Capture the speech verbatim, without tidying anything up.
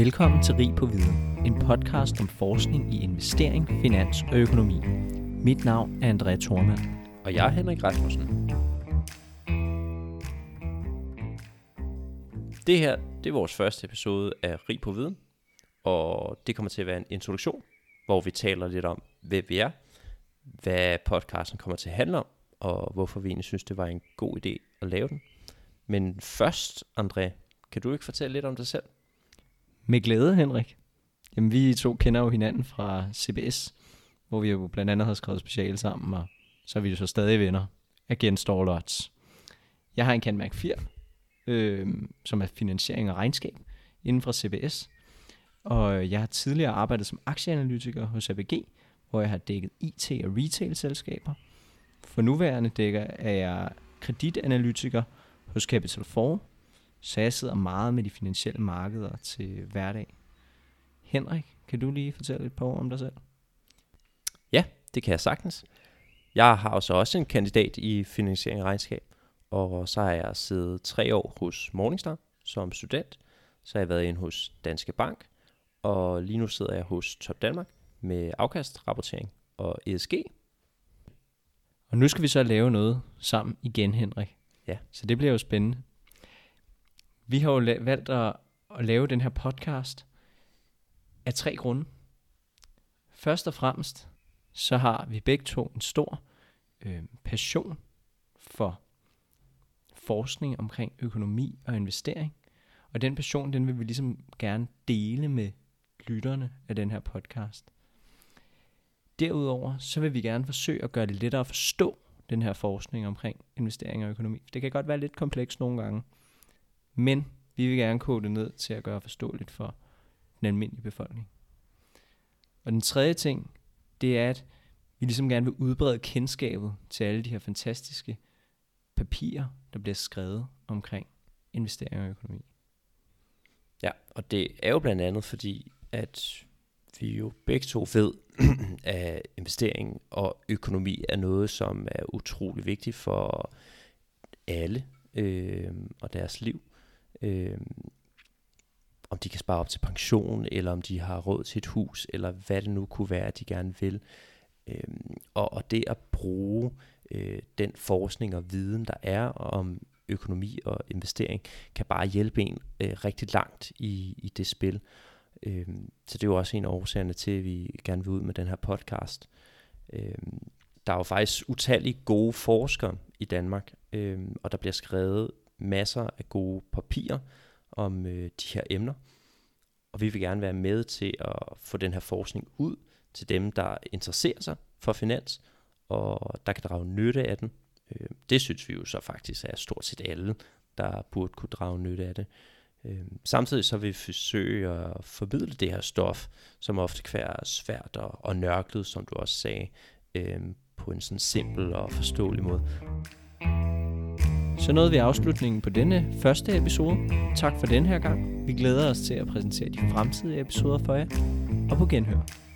Velkommen til Rig på Viden, en podcast om forskning i investering, finans og økonomi. Mit navn er Andrea Thormann. Og jeg er Henrik Rathorsen. Det her, det er vores første episode af Rig på Viden, og det kommer til at være en introduktion, hvor vi taler lidt om, hvem vi er, hvad podcasten kommer til at handle om, og hvorfor vi egentlig synes, det var en god idé at lave den. Men først, Andrea, kan du ikke fortælle lidt om dig selv? Med glæde, Henrik. Jamen, vi to kender jo hinanden fra C B S, hvor vi jo blandt andet har skrevet speciale sammen, og så er vi jo så stadig venner af Genstall. Jeg har en Canmac fire, øh, som er finansiering og regnskab inden for C B S, og jeg har tidligere arbejdet som aktieanalytiker hos A B G, hvor jeg har dækket I T og retail-selskaber. For nuværende dækker er jeg kreditanalytiker hos Capital Four, så jeg sidder meget med de finansielle markeder til hverdag. Henrik, kan du lige fortælle et par ord om dig selv? Ja, det kan jeg sagtens. Jeg har også også en kandidat i finansiering og regnskab, og så har jeg siddet tre år hos Morningstar som student, så har jeg været inde hos Danske Bank, og lige nu sidder jeg hos Top Danmark med afkastrapportering og E S G. Og nu skal vi så lave noget sammen igen, Henrik. Ja. Så det bliver jo spændende. Vi har jo la- valgt at, at lave den her podcast af tre grunde. Først og fremmest, så har vi begge to en stor øh, passion for forskning omkring økonomi og investering. Og den passion, den vil vi ligesom gerne dele med lytterne af den her podcast. Derudover, så vil vi gerne forsøge at gøre det lettere at forstå den her forskning omkring investering og økonomi. Det kan godt være lidt kompleks nogle gange, men vi vil gerne kode det ned til at gøre forståeligt for den almindelige befolkning. Og den tredje ting, det er, at vi ligesom gerne vil udbrede kendskabet til alle de her fantastiske papirer, der bliver skrevet omkring investering og økonomi. Ja, og det er jo blandt andet fordi, at vi jo begge to ved, at investering og økonomi er noget, som er utrolig vigtigt for alle øh, og deres liv. Øh, om de kan spare op til pension, eller om de har råd til et hus, eller hvad det nu kunne være, de gerne vil. Øh, og, og det at bruge øh, den forskning og viden, der er om økonomi og investering, kan bare hjælpe en øh, rigtig langt i, i det spil. Så det er jo også en af årsagerne til, at vi gerne vil ud med den her podcast. Der er jo faktisk utallige gode forskere i Danmark, og der bliver skrevet masser af gode papirer om de her emner. Og vi vil gerne være med til at få den her forskning ud til dem, der interesserer sig for finans, og der kan drage nytte af den. Det synes vi jo så faktisk er stort set alle, der burde kunne drage nytte af det. Samtidig så vil vi forsøge at formidle det her stof, som ofte kan være svært og, og nørklet, som du også sagde, øh, på en sådan simpel og forståelig måde. Så nåede vi afslutningen på denne første episode. Tak for den her gang. Vi glæder os til at præsentere de fremtidige episoder for jer, og på genhør.